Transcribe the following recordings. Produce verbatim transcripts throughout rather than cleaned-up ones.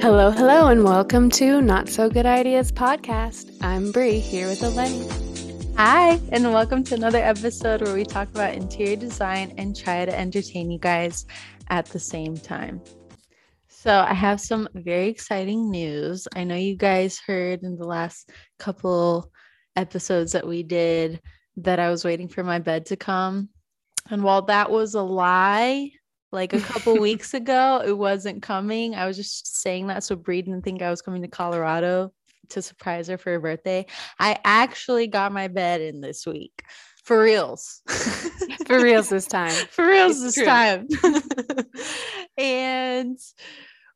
Hello, hello, and welcome to Not So Good Ideas Podcast. I'm Bree, here with Eleni. Hi, and welcome to another episode where we talk about interior design and try to entertain you guys at the same time. So I have some very exciting news. I know you guys heard in the last couple episodes that we did that I was waiting for my bed to come. And while that was a lie, like a couple weeks ago, it wasn't coming. I was just saying that so Bree didn't think I was coming to Colorado to surprise her for her birthday. I actually got my bed in this week. For reals. For reals this time. For reals it's this true. time. And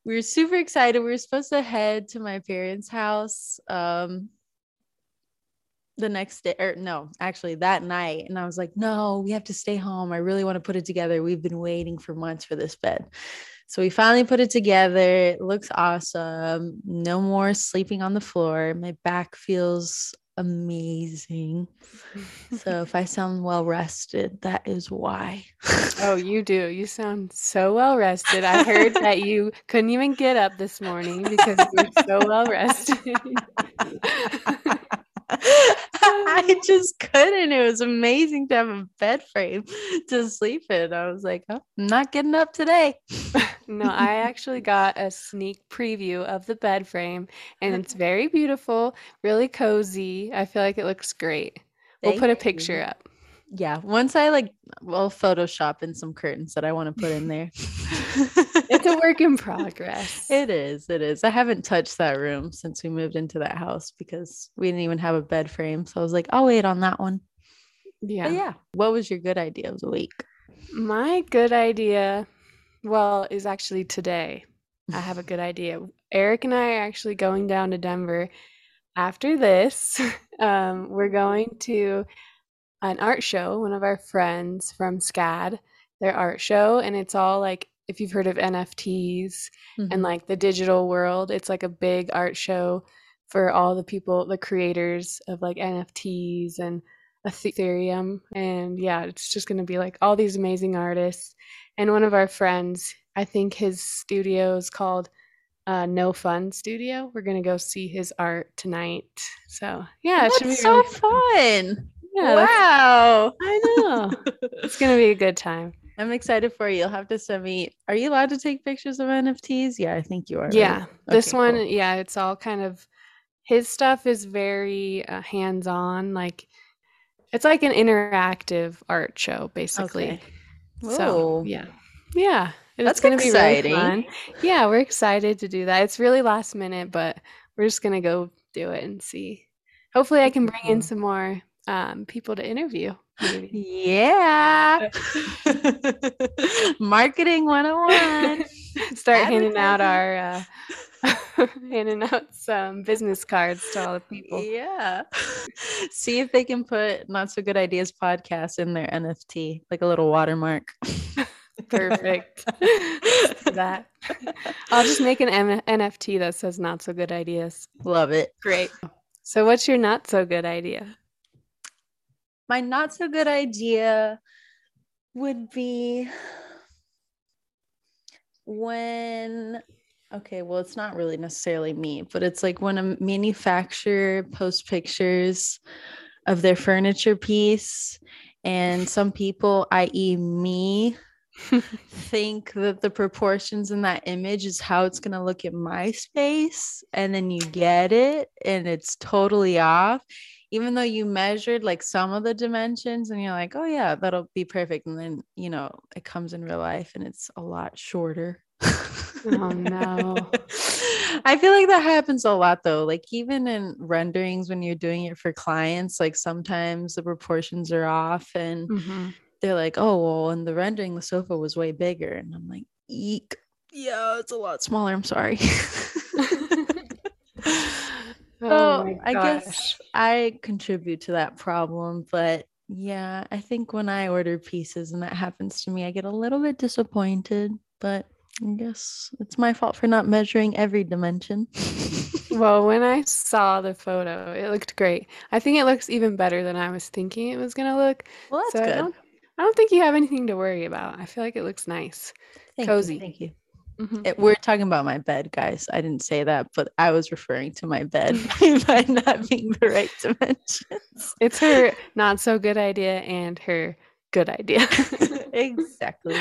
we were super excited. We were supposed to head to my parents' house um, the next day, or no, actually that night. And I was like, no, we have to stay home. I really want to put it together. We've been waiting for months for this bed. So we finally put it together. It looks awesome. No more sleeping on the floor. My back feels amazing. So if I sound well rested, that is why. Oh, you do. You sound so well rested. I heard that you couldn't even get up this morning because you were so well rested. I just couldn't. It was amazing to have a bed frame to sleep in. I was like, oh, I'm not getting up today. No, I actually got a sneak preview of the bed frame, and it's very beautiful, really cozy. I feel like it looks great. Thank we'll put a picture you. up. Yeah. Once I like, we'll Photoshop in some curtains that I want to put in there. It's a work in progress. It is. It is. I haven't touched that room since we moved into that house because we didn't even have a bed frame. So I was like, I'll wait on that one. Yeah. But yeah. What was your good idea of the week? My good idea, well, is actually today. I have a good idea. Eric and I are actually going down to Denver after this. Um, we're going to an art show, one of our friends from SCAD, their art show. And it's all like, if you've heard of N F Ts mm-hmm. and like the digital world, it's like a big art show for all the people, the creators of like N F Ts and Ethereum. And yeah, it's just going to be like all these amazing artists. And one of our friends, I think his studio is called uh, No Fun Studio. We're going to go see his art tonight. So yeah, it should be so really fun. fun. Yeah, wow. I know. It's going to be a good time. I'm excited for you. You'll have to send me. Are you allowed to take pictures of N F Ts? Yeah, I think you are. Yeah. Right? This okay, one, cool. Yeah, it's all kind of, his stuff is very uh, hands-on. Like, it's like an interactive art show, basically. Okay. So, yeah. Yeah. That's going to be really fun. Yeah, we're excited to do that. It's really last minute, but we're just going to go do it and see. Hopefully I can bring in some more um, people to interview. Maybe. Yeah. Marketing one oh one. Start handing out our uh, handing out some business cards to all the people. Yeah. See if they can put Not So Good Ideas Podcast in their N F T, like a little watermark. Perfect. That I'll just make an M- N F T that says Not So Good Ideas. Love it. Great. So what's your not so good idea? My not so good idea would be when, okay, well, it's not really necessarily me, but it's like when a manufacturer posts pictures of their furniture piece and some people, that is me, think that the proportions in that image is how it's going to look in my space. And then you get it and it's totally off. Even though you measured like some of the dimensions and you're like, oh yeah, that'll be perfect. And then, you know, it comes in real life and it's a lot shorter. Oh no. I feel like that happens a lot though. Like even in renderings, when you're doing it for clients, like sometimes the proportions are off and mm-hmm. they're like, oh, well, in the rendering, the sofa was way bigger. And I'm like, eek. Yeah, it's a lot smaller. I'm sorry. So oh I guess I contribute to that problem, but yeah, I think when I order pieces and that happens to me, I get a little bit disappointed, but I guess it's my fault for not measuring every dimension. Well, when I saw the photo, it looked great. I think it looks even better than I was thinking it was going to look. Well, that's so good. I don't, I don't think you have anything to worry about. I feel like it looks nice. Thank Cozy. You, thank you. Mm-hmm. It, we're talking about my bed, guys. I didn't say that, but I was referring to my bed by not being the right dimensions. It's her not so good idea and her good idea. Exactly.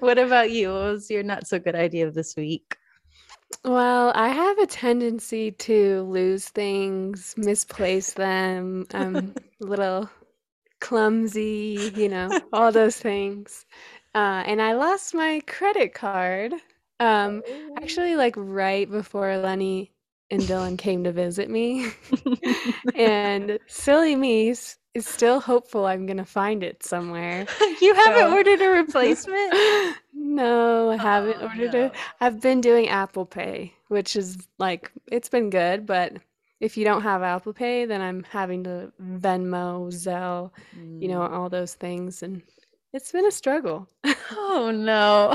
What about you? What was your not so good idea of this week? Well, I have a tendency to lose things, misplace them. I'm a little clumsy, you know, all those things. Uh, and I lost my credit card, um, actually, like right before Lenny and Dylan came to visit me. And silly me is still hopeful I'm going to find it somewhere. You haven't so. ordered a replacement? No, I haven't oh, ordered no. it. I've been doing Apple Pay, which is like, it's been good, but if you don't have Apple Pay, then I'm having to Venmo, Zelle, mm. you know, all those things. And it's been a struggle. Oh, no.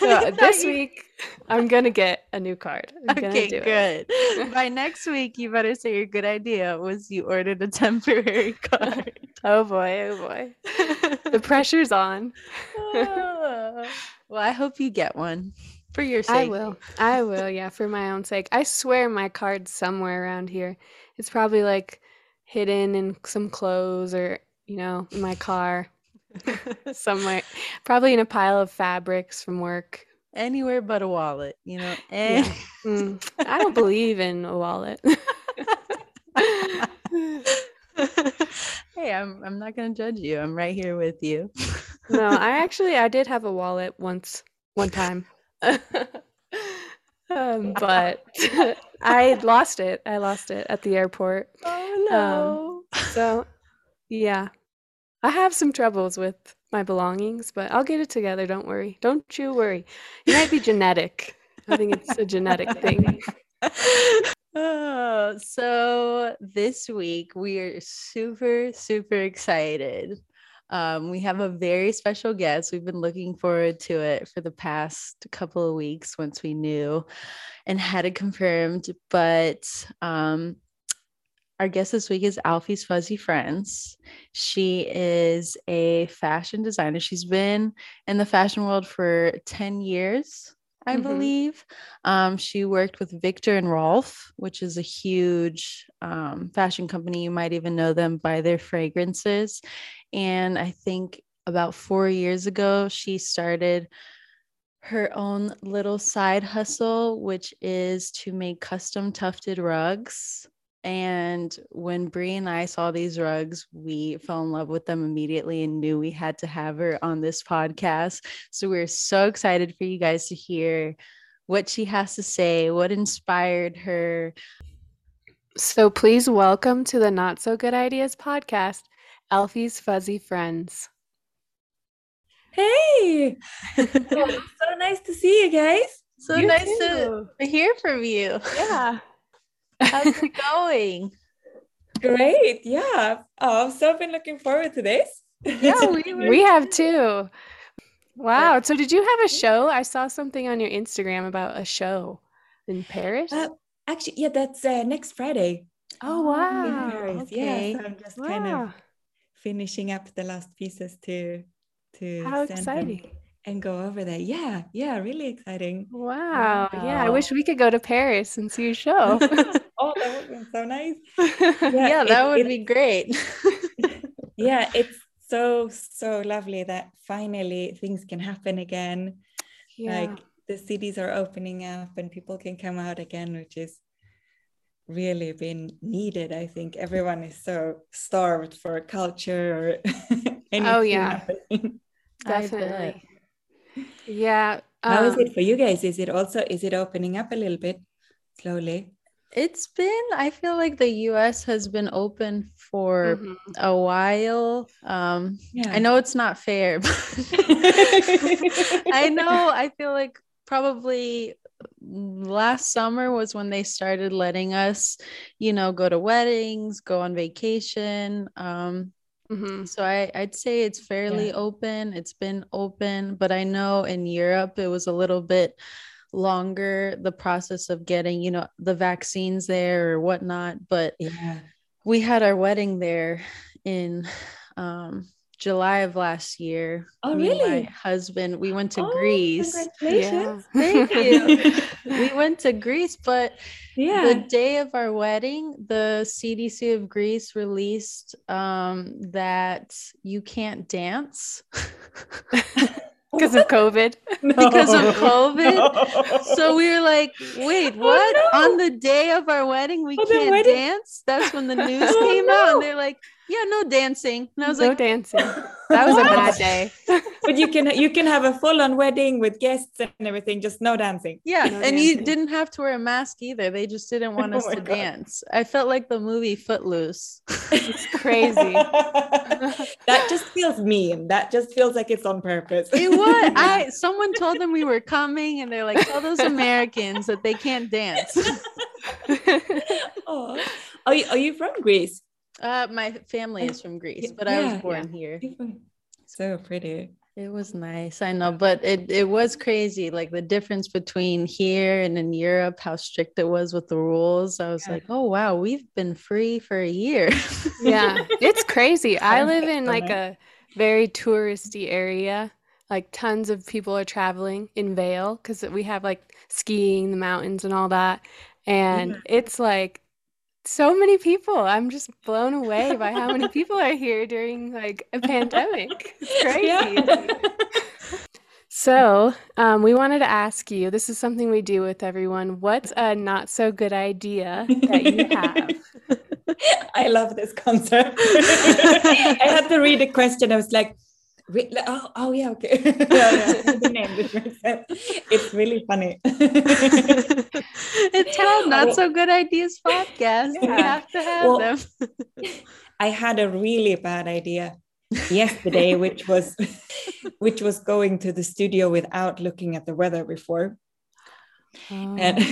So this you... week, I'm going to get a new card. I'm okay, do good. It. By next week, you better say your good idea was you ordered a temporary card. Oh, boy. Oh, boy. The pressure's on. Oh. Well, I hope you get one for your sake. I will. I will. Yeah, for my own sake. I swear my card's somewhere around here. It's probably like hidden in some clothes or, you know, in my car. Somewhere, probably in a pile of fabrics from work. Anywhere but a wallet, you know. And yeah. mm. I don't believe in a wallet. Hey, I'm I'm not gonna judge you. I'm right here with you. No, I actually I did have a wallet once, one time, um, but I lost it. I lost it at the airport. Oh no! Um, so, yeah. I have some troubles with my belongings, but I'll get it together. Don't worry. Don't you worry. It might be genetic. I think it's a genetic thing. Oh, so this week we are super, super excited. Um, we have a very special guest. We've been looking forward to it for the past couple of weeks once we knew and had it confirmed. But um our guest this week is Alfie's Fuzzy Friends. She is a fashion designer. She's been in the fashion world for ten years, I mm-hmm. believe. Um, she worked with Viktor and Rolf, which is a huge um, fashion company. You might even know them by their fragrances. And I think about four years ago, she started her own little side hustle, which is to make custom tufted rugs. And when Bree and I saw these rugs, we fell in love with them immediately and knew we had to have her on this podcast. So we're so excited for you guys to hear what she has to say, what inspired her. So please welcome to the Not So Good Ideas podcast, Alfie's Fuzzy Friends. Hey, so nice to see you guys. So you nice too. to hear from you. Yeah. How's it going? Great. Yeah. Oh, I've so been looking forward to this. Yeah, we, were- we have too. Wow. So did you have a show? I saw something on your Instagram about a show in Paris. Uh, actually, yeah, that's uh, next Friday. Oh, wow. In Paris. Okay. Yeah, so I'm just wow. kind of finishing up the last pieces to, to How exciting. Them. And go over there. Yeah. Yeah. Really exciting. Wow. wow. Yeah. I wish we could go to Paris and see your show. Oh, that would be so nice. Yeah, yeah it, that would it, be great. Yeah. It's so, so lovely that finally things can happen again. Yeah. Like the cities are opening up and people can come out again, which is really been needed. I think everyone is so starved for culture or anything. Oh, yeah. Happening. Definitely. Yeah. Um, How is it for you guys? Is it also, is it opening up a little bit? slowly? It's been, I feel like the U S has been open for mm-hmm. a while. Um, yeah. I know it's not fair, but I know, I feel like probably last summer was when they started letting us, you know, go to weddings, go on vacation. Um, Mm-hmm. So I, I'd say it's fairly yeah. open. It's been open, but I know in Europe, it was a little bit longer, the process of getting, you know, the vaccines there or whatnot. But yeah. we had our wedding there in um, July of last year. Oh, me really? My husband, we went to oh, Greece. Congratulations. Yeah. Thank you. We went to Greece, but yeah. the day of our wedding, the C D C of Greece released um, that you can't dance because of COVID. No. Because of COVID. No. So we were like, wait, what? Oh, no. On the day of our wedding, we oh, can't wedding? dance? That's when the news oh, came no. out, and they're like, yeah, no dancing. And I was no like, no dancing. That was what? a bad day. But you can you can have a full-on wedding with guests and everything, just no dancing. Yeah, no and dancing. You didn't have to wear a mask either. They just didn't want us oh to God. dance. I felt like the movie Footloose. It's crazy. That just feels mean. That just feels like it's on purpose. It was. I someone told them we were coming, and they're like, tell those Americans that they can't dance. Oh, are you, are you from Greece? Uh, my family is from Greece, but yeah, I was born yeah. here. So pretty. It was nice. I know, but it, it was crazy. Like the difference between here and in Europe, how strict it was with the rules. I was yeah. like, oh, wow, we've been free for a year. Yeah, it's crazy. I live in like a very touristy area. Like tons of people are traveling in Vail because we have like skiing, the mountains and all that. And yeah. it's like so many people. I'm just blown away by how many people are here during like a pandemic. It's crazy. Yeah. So um, we wanted to ask you, this is something we do with everyone. What's a not so good idea that you have? I love this concept. I had to read the question. I was like, oh, oh yeah, okay. Yeah, yeah. The name, it makes sense. It's really funny. It's called Not So Good Ideas Podcast. You yeah. have to have well, them. I had a really bad idea yesterday, which was which was going to the studio without looking at the weather before. Oh. And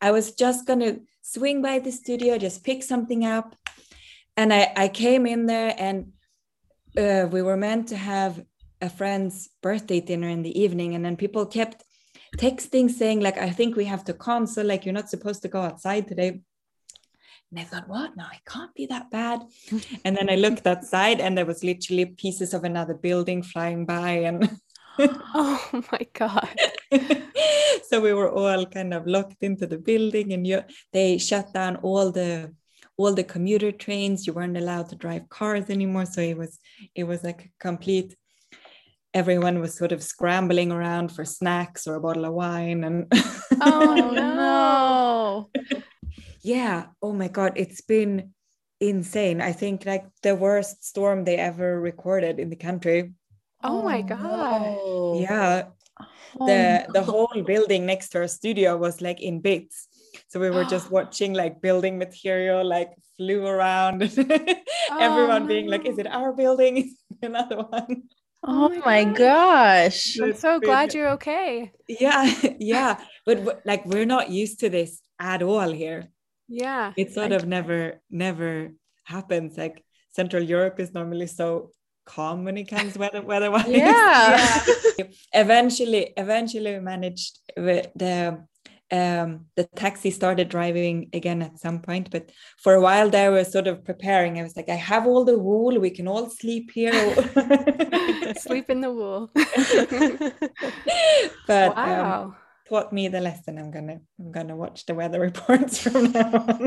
I was just gonna swing by the studio, just pick something up. And I, I came in there and Uh, we were meant to have a friend's birthday dinner in the evening, and then people kept texting saying like, I think we have to cancel, like you're not supposed to go outside today. And I thought, what? No, it can't be that bad. And then I looked outside and there was literally pieces of another building flying by. And oh my God. So we were all kind of locked into the building, and you, they shut down all the all the commuter trains. You weren't allowed to drive cars anymore. So it was, it was like a complete, everyone was sort of scrambling around for snacks or a bottle of wine. And oh no. Yeah. Oh my God. It's been insane. I think like the worst storm they ever recorded in the country. Oh, oh my God. No. Yeah. Oh, the, no. the whole building next to our studio was like in bits. So we were just watching like building material like flew around. Oh, everyone being like, is it our building? Is it another one? Oh my gosh. I'm so glad you're okay. Yeah. Yeah. But like, we're not used to this at all here. Yeah. It sort of never, never happens. Like Central Europe is normally so calm when it comes to weather, weather-wise. Yeah. Yeah. Eventually, eventually we managed with the Um, the taxi started driving again at some point, but for a while there we were sort of preparing. I was like, I have all the wool, we can all sleep here. Sleep in the wool. But wow. um, taught me the lesson. I'm gonna I'm gonna watch the weather reports from now on.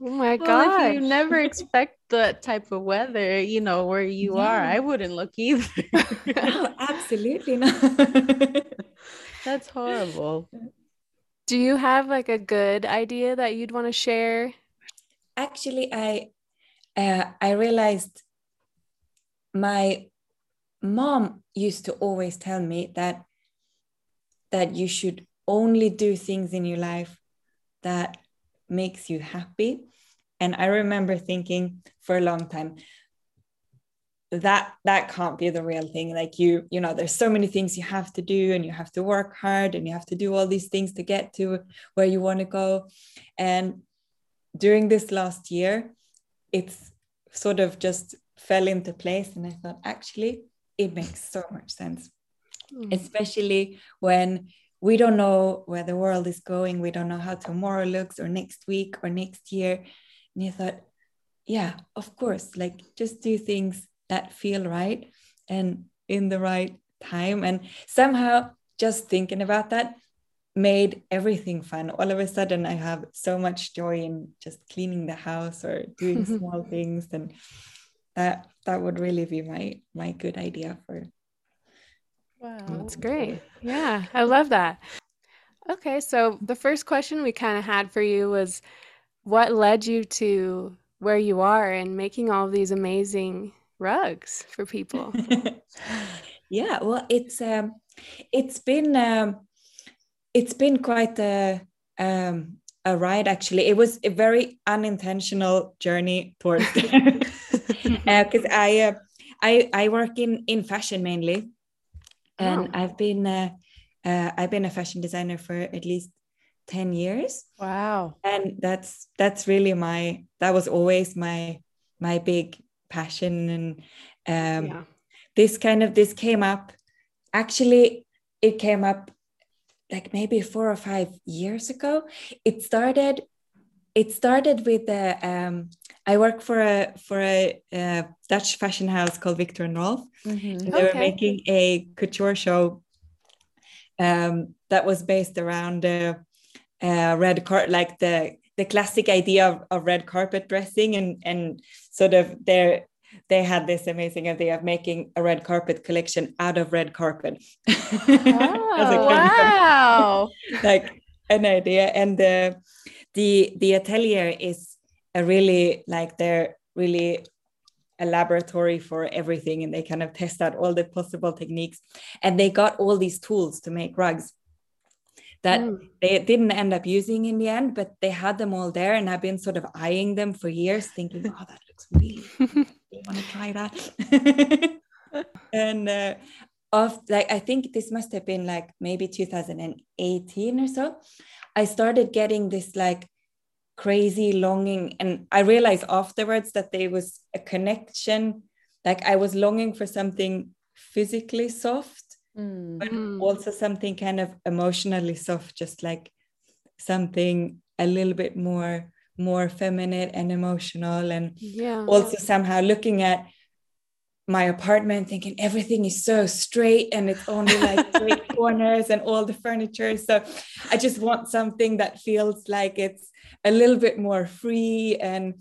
Oh my well, God! You never expect that type of weather, you know, where you yeah. are. I wouldn't look either. Oh, absolutely not. That's horrible. Do you have like a good idea that you'd want to share? Actually, I uh, I realized my mom used to always tell me that that you should only do things in your life that makes you happy. And I remember thinking for a long time, that that can't be the real thing. Like you, you know, there's so many things you have to do, and you have to work hard, and you have to do all these things to get to where you want to go. And during this last year, it's sort of just fell into place. And I thought, actually, it makes so much sense, mm. especially when we don't know where the world is going. We don't know how tomorrow looks, or next week, or next year. And you thought, yeah, of course, like just do things that feel right and in the right time. And somehow just thinking about that made everything fun. All of a sudden, I have so much joy in just cleaning the house or doing small things. And that that would really be my, my good idea for. Wow, that's great. Yeah, I love that. Okay, so the first question we kind of had for you was, what led you to where you are and making all these amazing rugs for people? Yeah, well, it's um, it's been um, it's been quite a um, a ride, actually. It was a very unintentional journey towards it, because uh, I uh, I I work in in fashion mainly, and oh. I've been uh, uh, I've been a fashion designer for at least ten years. Wow. And that's that's really my that was always my my big passion. And um yeah. this kind of this came up actually it came up like maybe four or five years ago. It started it started with the um I work for a for a, a Dutch fashion house called Viktor and Rolf. Mm-hmm. They okay. were making a couture show um that was based around uh Uh, red carpet, like the the classic idea of, of red carpet dressing, and and sort of they they had this amazing idea of making a red carpet collection out of red carpet. Oh, wow! Of, like an idea, and the the the atelier is a really like they're really a laboratory for everything, and they kind of test out all the possible techniques, and they got all these tools to make rugs that mm. they didn't end up using in the end, but they had them all there. And I've been sort of eyeing them for years, thinking, oh, that looks really cool. I want to try that. And uh, of like, I think this must have been like maybe two thousand eighteen or so, I started getting this like crazy longing. And I realized afterwards that there was a connection, like I was longing for something physically soft, but also something kind of emotionally soft, just like something a little bit more more feminine and emotional. And yeah. also somehow looking at my apartment, thinking everything is so straight and it's only like straight corners and all the furniture. So I just want something that feels like it's a little bit more free and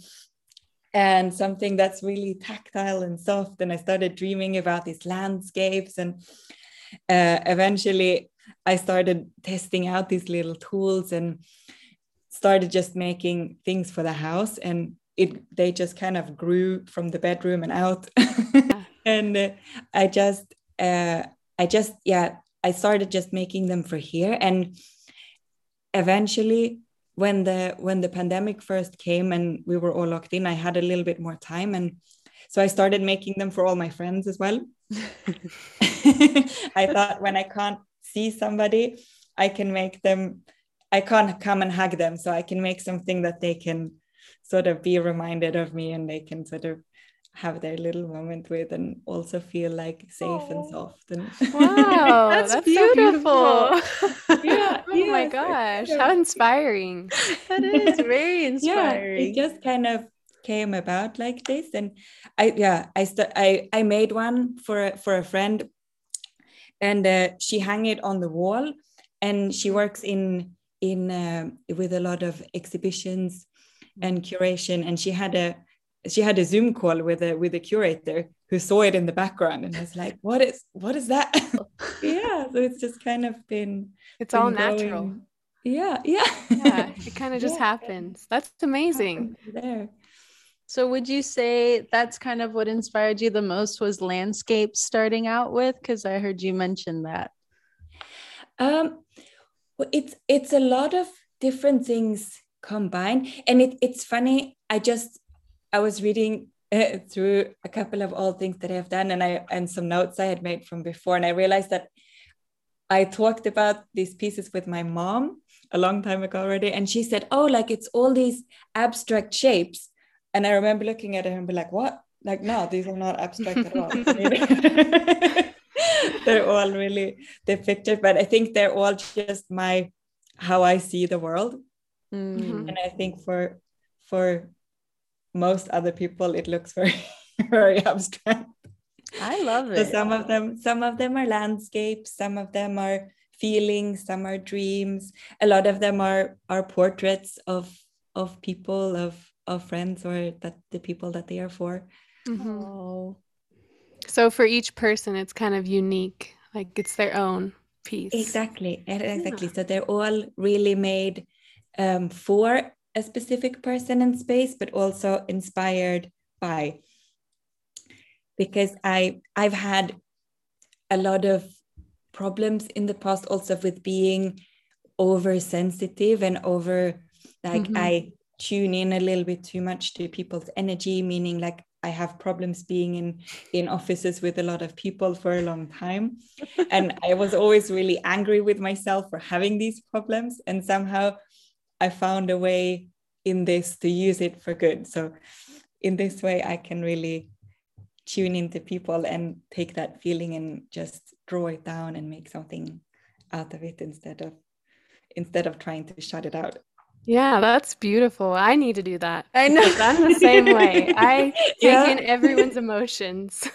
and something that's really tactile and soft. And I started dreaming about these landscapes, and Uh, eventually I started testing out these little tools and started just making things for the house, and it they just kind of grew from the bedroom and out. And uh, I just uh, I just yeah I started just making them for here. And eventually when the when the pandemic first came and we were all locked in, I had a little bit more time, and so I started making them for all my friends as well. I thought, when I can't see somebody, I can make them, I can't come and hug them, so I can make something that they can sort of be reminded of me, and they can sort of have their little moment with, and also feel like safe Aww. And soft. And wow, that's, that's beautiful. So beautiful. Yeah. Oh yes. My gosh, how inspiring. That is very inspiring. Yeah, it just kind of came about like this. And I yeah I st- I I made one for a, for a friend, and uh, she hung it on the wall, and she works in in uh, with a lot of exhibitions and curation, and she had a she had a Zoom call with a with a curator who saw it in the background and was like, what is what is that? Yeah, so it's just kind of been it's been all going. Natural. Yeah, yeah. Yeah, it kind of just yeah. happens. That's amazing. There. So would you say that's kind of what inspired you the most, was landscapes starting out with? Because I heard you mention that. Um, well, it's it's a lot of different things combined. And it, it's funny, I just, I was reading uh, through a couple of old things that I have done and I and some notes I had made from before. And I realized that I talked about these pieces with my mom a long time ago already. And she said, oh, like it's all these abstract shapes. And I remember looking at her and be like, what? Like, no, these are not abstract at all. They're all really depicted, but I think they're all just my, how I see the world. Mm-hmm. And I think for, for most other people, it looks very, very abstract. I love it. So some of them, some of them are landscapes, some of them are feelings, some are dreams. A lot of them are are portraits of of people, of of friends, or that the people that they are for. Mm-hmm. Oh. So for each person, it's kind of unique. Like it's their own piece. Exactly. Exactly. Yeah. So they're all really made um, for a specific person in space, but also inspired by. Because I, I've had a lot of problems in the past also with being oversensitive and over, like mm-hmm. I tune in a little bit too much to people's energy, meaning like I have problems being in, in offices with a lot of people for a long time. And I was always really angry with myself for having these problems. And somehow I found a way in this to use it for good. So in this way, I can really tune into people and take that feeling and just draw it down and make something out of it instead of instead of trying to shut it out. Yeah, that's beautiful. I need to do that. I know. I'm the same way. I take yeah. in everyone's emotions.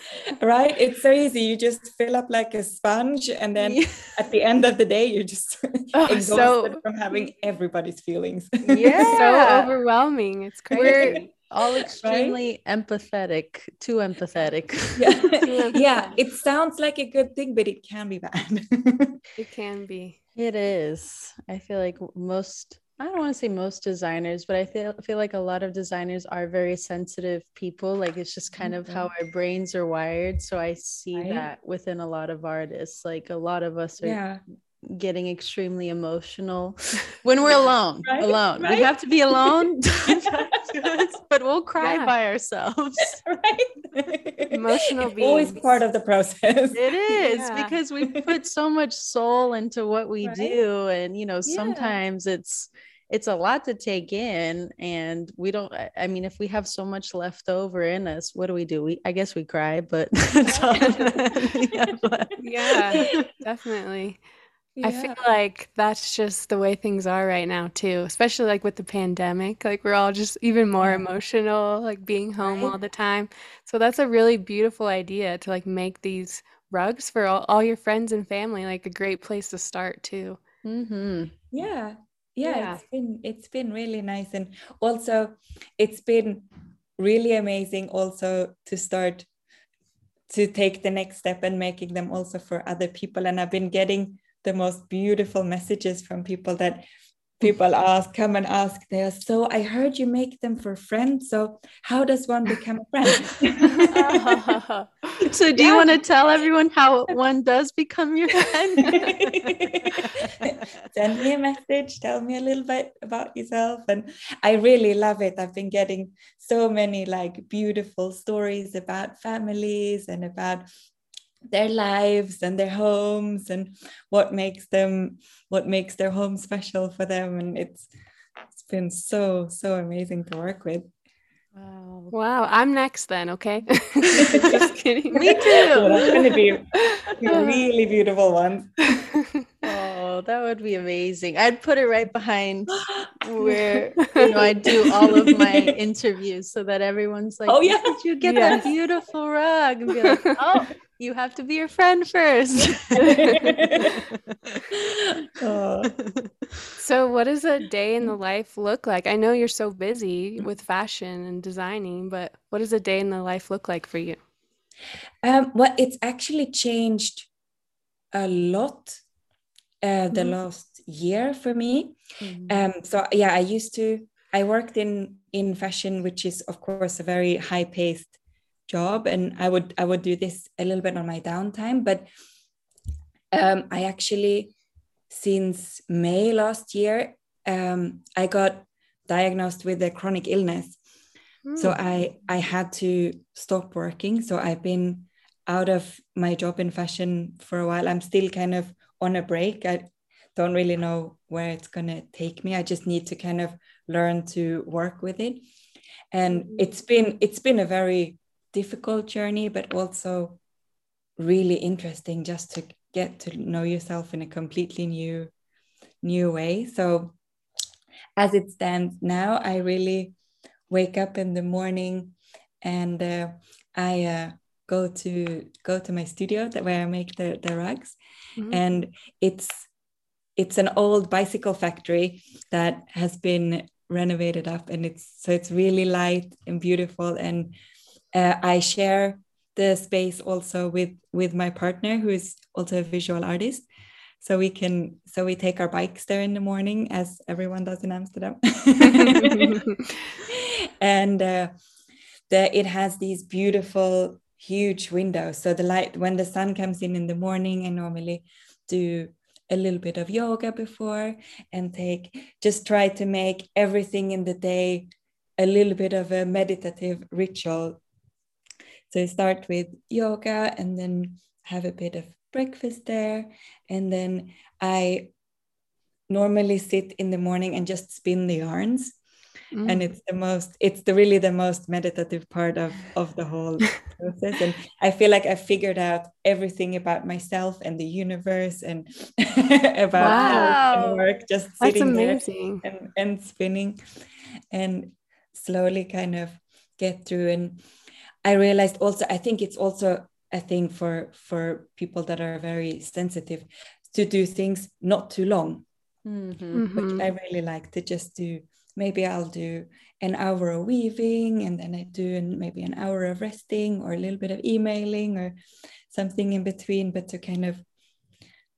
Right? It's so easy. You just fill up like a sponge, and then yeah. at the end of the day, you're just oh, exhausted so... from having everybody's feelings. Yeah. So overwhelming. It's crazy. We're... all extremely right? empathetic, too empathetic. Yeah. Too empathetic. Yeah, it sounds like a good thing, but it can be bad. It can be. It is. I feel like most, I don't want to say most designers, but I feel, feel like a lot of designers are very sensitive people. Like it's just kind mm-hmm. of how our brains are wired. So I see right? that within a lot of artists, like a lot of us are yeah. getting extremely emotional when we're alone, right? alone. Right? We have to be alone. But we'll cry yeah. by ourselves. Right? Emotional beings. Always part of the process. It is yeah. because we put so much soul into what we right? do. And, you know, yeah. sometimes it's, it's a lot to take in, and we don't, I mean, if we have so much left over in us, what do we do? We, I guess we cry, but. yeah, but. yeah, definitely. Yeah. I feel like that's just the way things are right now too, especially like with the pandemic, like we're all just even more emotional, like being home right? all the time. So that's a really beautiful idea to like make these rugs for all, all your friends and family, like a great place to start too. Mm-hmm. Yeah. yeah. Yeah. It's been, it's been really nice. And also it's been really amazing also to start to take the next step and making them also for other people. And I've been getting the most beautiful messages from people that people ask, come and ask. They are so, I heard you make them for friends. So how does one become a friend? uh, so do yeah. you want to tell everyone how one does become your friend? Send me a message, tell me a little bit about yourself. And I really love it. I've been getting so many like beautiful stories about families and about their lives and their homes and what makes them what makes their home special for them, and it's it's been so so amazing to work with. Wow! Wow! I'm next then, okay? Just kidding. Me too. So that's gonna be really beautiful ones. Oh, that would be amazing. I'd put it right behind where you know I do all of my interviews, so that everyone's like, "Oh yeah, did you get yes. that beautiful rug?" And be like, "Oh, you have to be your friend first." Oh. So what does a day in the life look like? I know you're so busy with fashion and designing, but what does a day in the life look like for you? Um, well, it's actually changed a lot uh, the mm-hmm. last year for me. Mm-hmm. Um, so yeah, I used to, I worked in, in fashion, which is of course a very high paced job. And I would, I would do this a little bit on my downtime, but um, I actually, since May last year, um, I got diagnosed with a chronic illness. Mm. So I, I had to stop working. So I've been out of my job in fashion for a while. I'm still kind of on a break. I don't really know where it's going to take me. I just need to kind of learn to work with it. And mm. it's been, it's been a very difficult journey, but also really interesting just to get to know yourself in a completely new, new way. So as it stands now, I really wake up in the morning and uh, I uh, go to go to my studio that where I make the, the rugs. Mm-hmm. And it's it's an old bicycle factory that has been renovated up, and it's so it's really light and beautiful. And uh, I share the space also with with my partner, who is also a visual artist. So we can, so we take our bikes there in the morning, as everyone does in Amsterdam. And uh, the, it has these beautiful, huge windows. So the light, when the sun comes in in the morning, I normally do a little bit of yoga before and take, just try to make everything in the day a little bit of a meditative ritual. So you start with yoga and then have a bit of breakfast there, and then I normally sit in the morning and just spin the yarns. Mm. And it's the most it's the really the most meditative part of of the whole process, and I feel like I figured out everything about myself and the universe and about wow. how I work, just sitting there and, and spinning and slowly kind of get through. And I realized also, I think it's also a thing for for people that are very sensitive, to do things not too long, mm-hmm. which I really like to just do. Maybe I'll do an hour of weaving, and then I do an, maybe an hour of resting, or a little bit of emailing, or something in between. But to kind of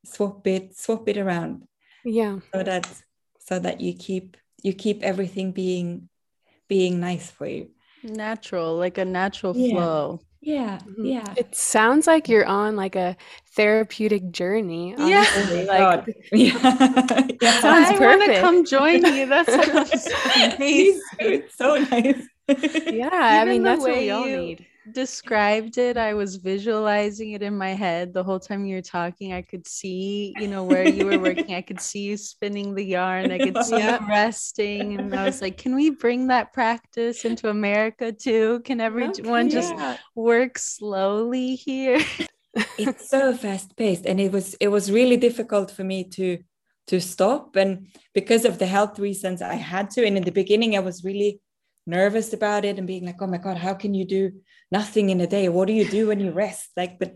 swap it, swap it around, yeah. So that so that you keep you keep everything being being nice for you, natural, like a natural yeah. flow. Yeah, yeah. It sounds like you're on like a therapeutic journey. Honestly. Yeah. Like, oh yeah. yeah. Sounds I want to come join you. That's like amazing. It's so nice. Yeah, I mean, that's what we all need. Described it, I was visualizing it in my head the whole time you were talking. I could see, you know, where you were working. I could see you spinning the yarn. I could see yeah. you resting. And I was like, can we bring that practice into America too? Can everyone okay, just yeah. work slowly here? It's so fast paced, and it was it was really difficult for me to to stop, and because of the health reasons I had to. And in the beginning I was really nervous about it and being like, oh my god, how can you do nothing in a day? What do you do when you rest? Like, but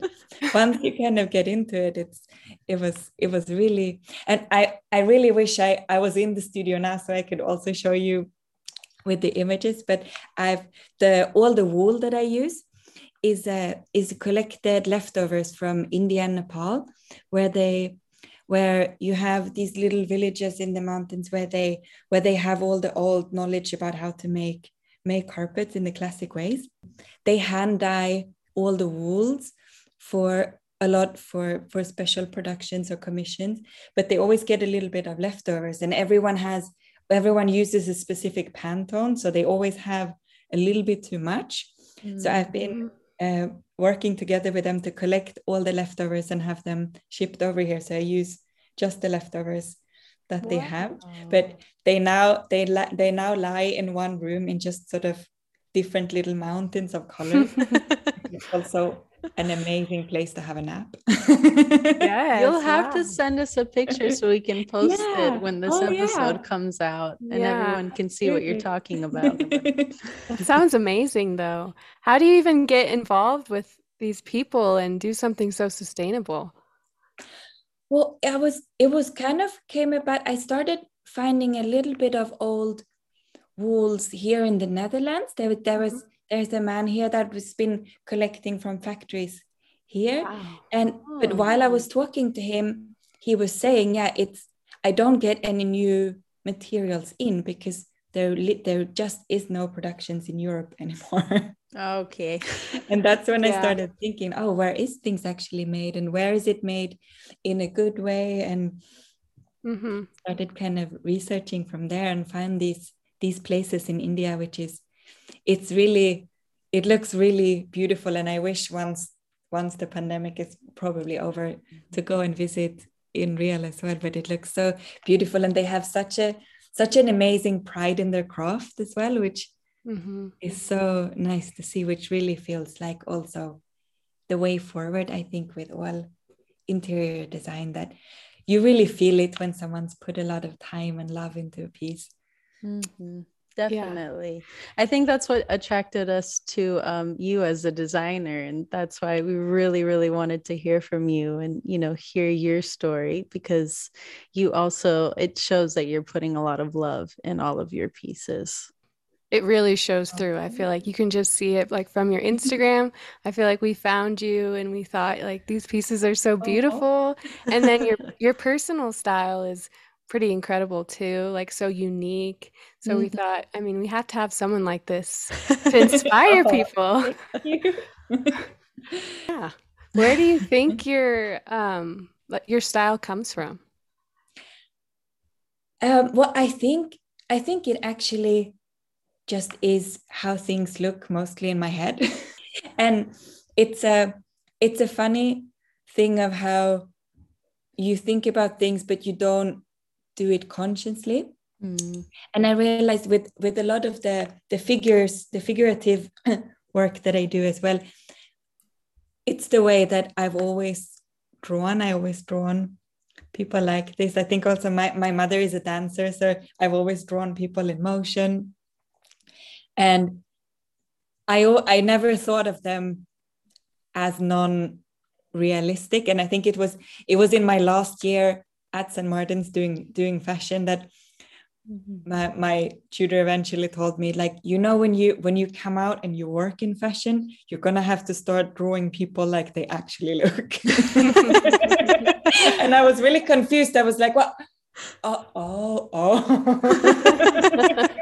once you kind of get into it, it's it was it was really, and I I really wish I I was in the studio now so I could also show you with the images. But I've the all the wool that I use is a is collected leftovers from India and Nepal, where they where you have these little villages in the mountains where they where they have all the old knowledge about how to make make carpets in the classic ways. They hand dye all the wools for a lot for for special productions or commissions, but they always get a little bit of leftovers, and everyone has everyone uses a specific Pantone, so they always have a little bit too much. Mm-hmm. So I've been Uh, working together with them to collect all the leftovers and have them shipped over here. So I use just the leftovers that wow. they have, but they now they li- they now lie in one room in just sort of different little mountains of color. It's also an amazing place to have a nap. Yeah, you'll have wow. to send us a picture so we can post yeah. it when this oh, episode yeah. comes out, and yeah. everyone can see what you're talking about. That sounds amazing, though. How do you even get involved with these people and do something so sustainable? Well, I was it was kind of came about. I started finding a little bit of old wools here in the Netherlands. There, there was. There's a man here that was been collecting from factories here. Wow. And but while I was talking to him, he was saying, yeah, it's I don't get any new materials in because there, there just is no productions in Europe anymore. Okay. And that's when yeah. I started thinking, oh, where is things actually made, and where is it made in a good way? And Mm-hmm. Started kind of researching from there and found these these places in India, which is, it's really, it looks really beautiful. And I wish once once the pandemic is probably over to go and visit in real as well, but it looks so beautiful. And they have such a such an amazing pride in their craft as well, which mm-hmm. is so nice to see, which really feels like also the way forward, I think, with all interior design, that you really feel it when someone's put a lot of time and love into a piece. Mm-hmm. Definitely. Yeah. I think that's what attracted us to um, you as a designer. And that's why we really, really wanted to hear from you and, you know, hear your story, because you also, it shows that you're putting a lot of love in all of your pieces. It really shows through. I feel like you can just see it, like, from your Instagram. I feel like we found you and we thought, like, these pieces are so beautiful. And then your your personal style is pretty incredible too, like, so unique. So mm-hmm. we thought, I mean, we have to have someone like this to inspire oh, people. Thank you. Yeah. Where do you think your um your style comes from? Um, well, I think I think it actually just is how things look mostly in my head. And it's a it's a funny thing of how you think about things, but you don't do it consciously. Mm. And I realized with with a lot of the the figures, the figurative work that I do as well, it's the way that I've always drawn. I always drawn people like this. I think also my, my mother is a dancer, so I've always drawn people in motion. And I, I never thought of them as non-realistic. And I think it was it was in my last year at Saint Martin's doing doing fashion that mm-hmm. my, my tutor eventually told me, like, you know, when you when you come out and you work in fashion, you're going to have to start drawing people like they actually look. And I was really confused. I was like, well, oh, oh, oh.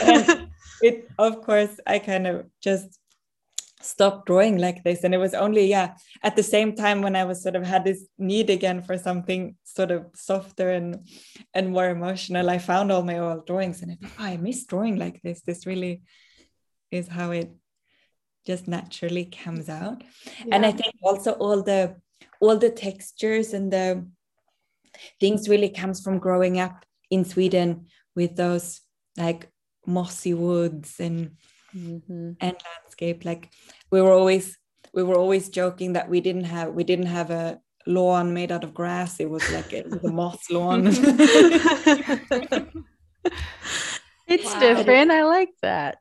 And it, of course, I kind of just stopped drawing like this. And it was only, yeah, at the same time when I was sort of had this need again for something sort of softer and, and more emotional, I found all my old drawings and I thought, oh, I miss drawing like this. This really is how it just naturally comes out. Yeah. And I think also all the, all the textures and the things really comes from growing up in Sweden with those like mossy woods and mm-hmm. and landscape. Like we were always we were always joking that we didn't have we didn't have a lawn made out of grass. It was like a, it was a moss lawn. It's wow. different. I like that.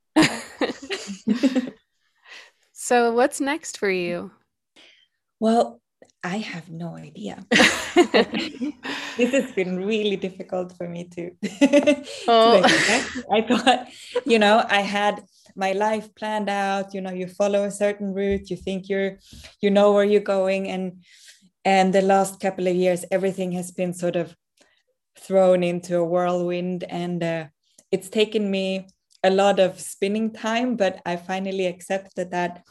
So what's next for you? Well, I have no idea. This has been really difficult for me to, oh. to I thought, you know, I had my life planned out, you know, you follow a certain route, you think you're, you know where you're going. And, and the last couple of years, everything has been sort of thrown into a whirlwind. And uh, it's taken me a lot of spinning time, but I finally accepted that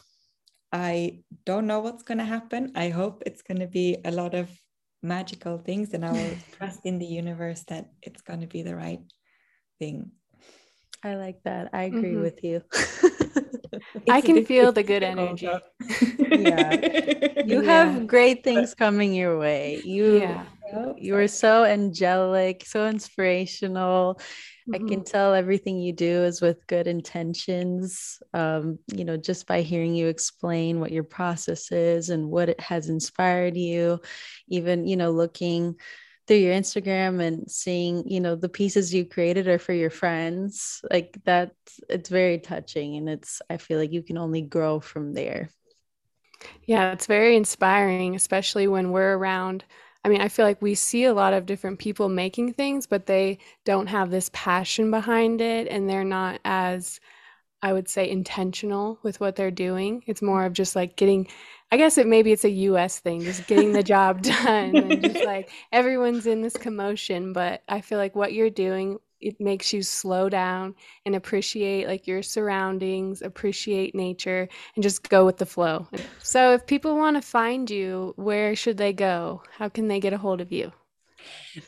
I don't know what's going to happen. I hope it's going to be a lot of magical things, and I will trust in the universe that it's going to be the right thing. I like that. I agree mm-hmm. with you. I can feel the good energy. Yeah. You yeah. have great things coming your way. You yeah. you are so angelic, so inspirational. I can tell everything you do is with good intentions, um, you know, just by hearing you explain what your process is and what it has inspired you, even, you know, looking through your Instagram and seeing, you know, the pieces you created are for your friends, like that. It's very touching. And it's, I feel like you can only grow from there. Yeah, it's very inspiring, especially when we're around. I mean, I feel like we see a lot of different people making things, but they don't have this passion behind it. And they're not as, I would say, intentional with what they're doing. It's more of just like getting, I guess it maybe it's a U S thing, just getting the job done. And just like everyone's in this commotion. But I feel like what you're doing, it makes you slow down and appreciate like your surroundings, appreciate nature, and just go with the flow. So if people want to find you, where should they go? How can they get a hold of you?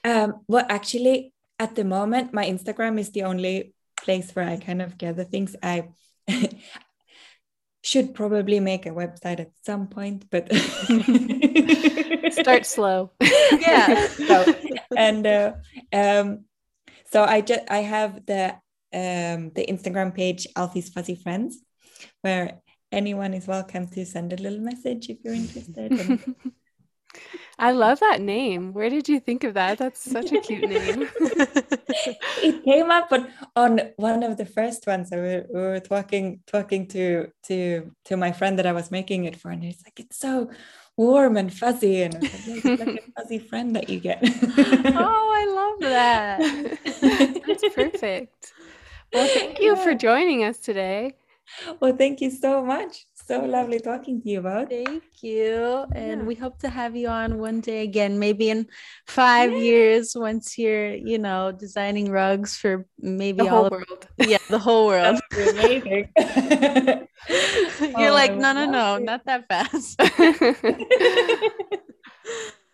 Um, well, actually, at the moment, my Instagram is the only place where I kind of gather things. I should probably make a website at some point, but start slow. Yeah. So, and uh, um, so I just I have the um, the Instagram page Alfie's Fuzzy Friends, where anyone is welcome to send a little message if you're interested. And... I love that name. Where did you think of that? That's such a cute name. It came up on, on one of the first ones. I were, we were talking talking to to to my friend that I was making it for, and he's like, "It's so warm and fuzzy," and I was like, "Yeah, it's like a fuzzy friend that you get." Oh, I love that. That's perfect. Well, thank you yeah. for joining us today. Well, thank you so much. So lovely talking to you both. Thank you. And yeah. we hope to have you on one day again, maybe in five yeah. years, once you're, you know, designing rugs for maybe the all whole world. Yeah, the whole world. That's amazing. You're oh, like, no, no, no, it. Not that fast.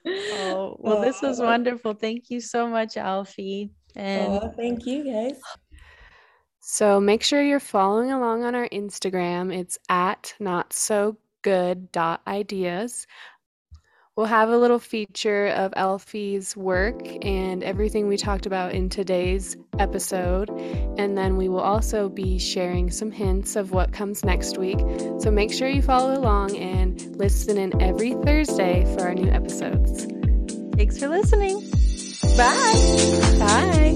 Oh, well, oh. This was wonderful. Thank you so much, Alfie. And oh, thank you guys. So make sure you're following along on our Instagram. It's at notsogood.ideas. We'll have a little feature of Alfie's work and everything we talked about in today's episode. And then we will also be sharing some hints of what comes next week. So make sure you follow along and listen in every Thursday for our new episodes. Thanks for listening. Bye. Bye.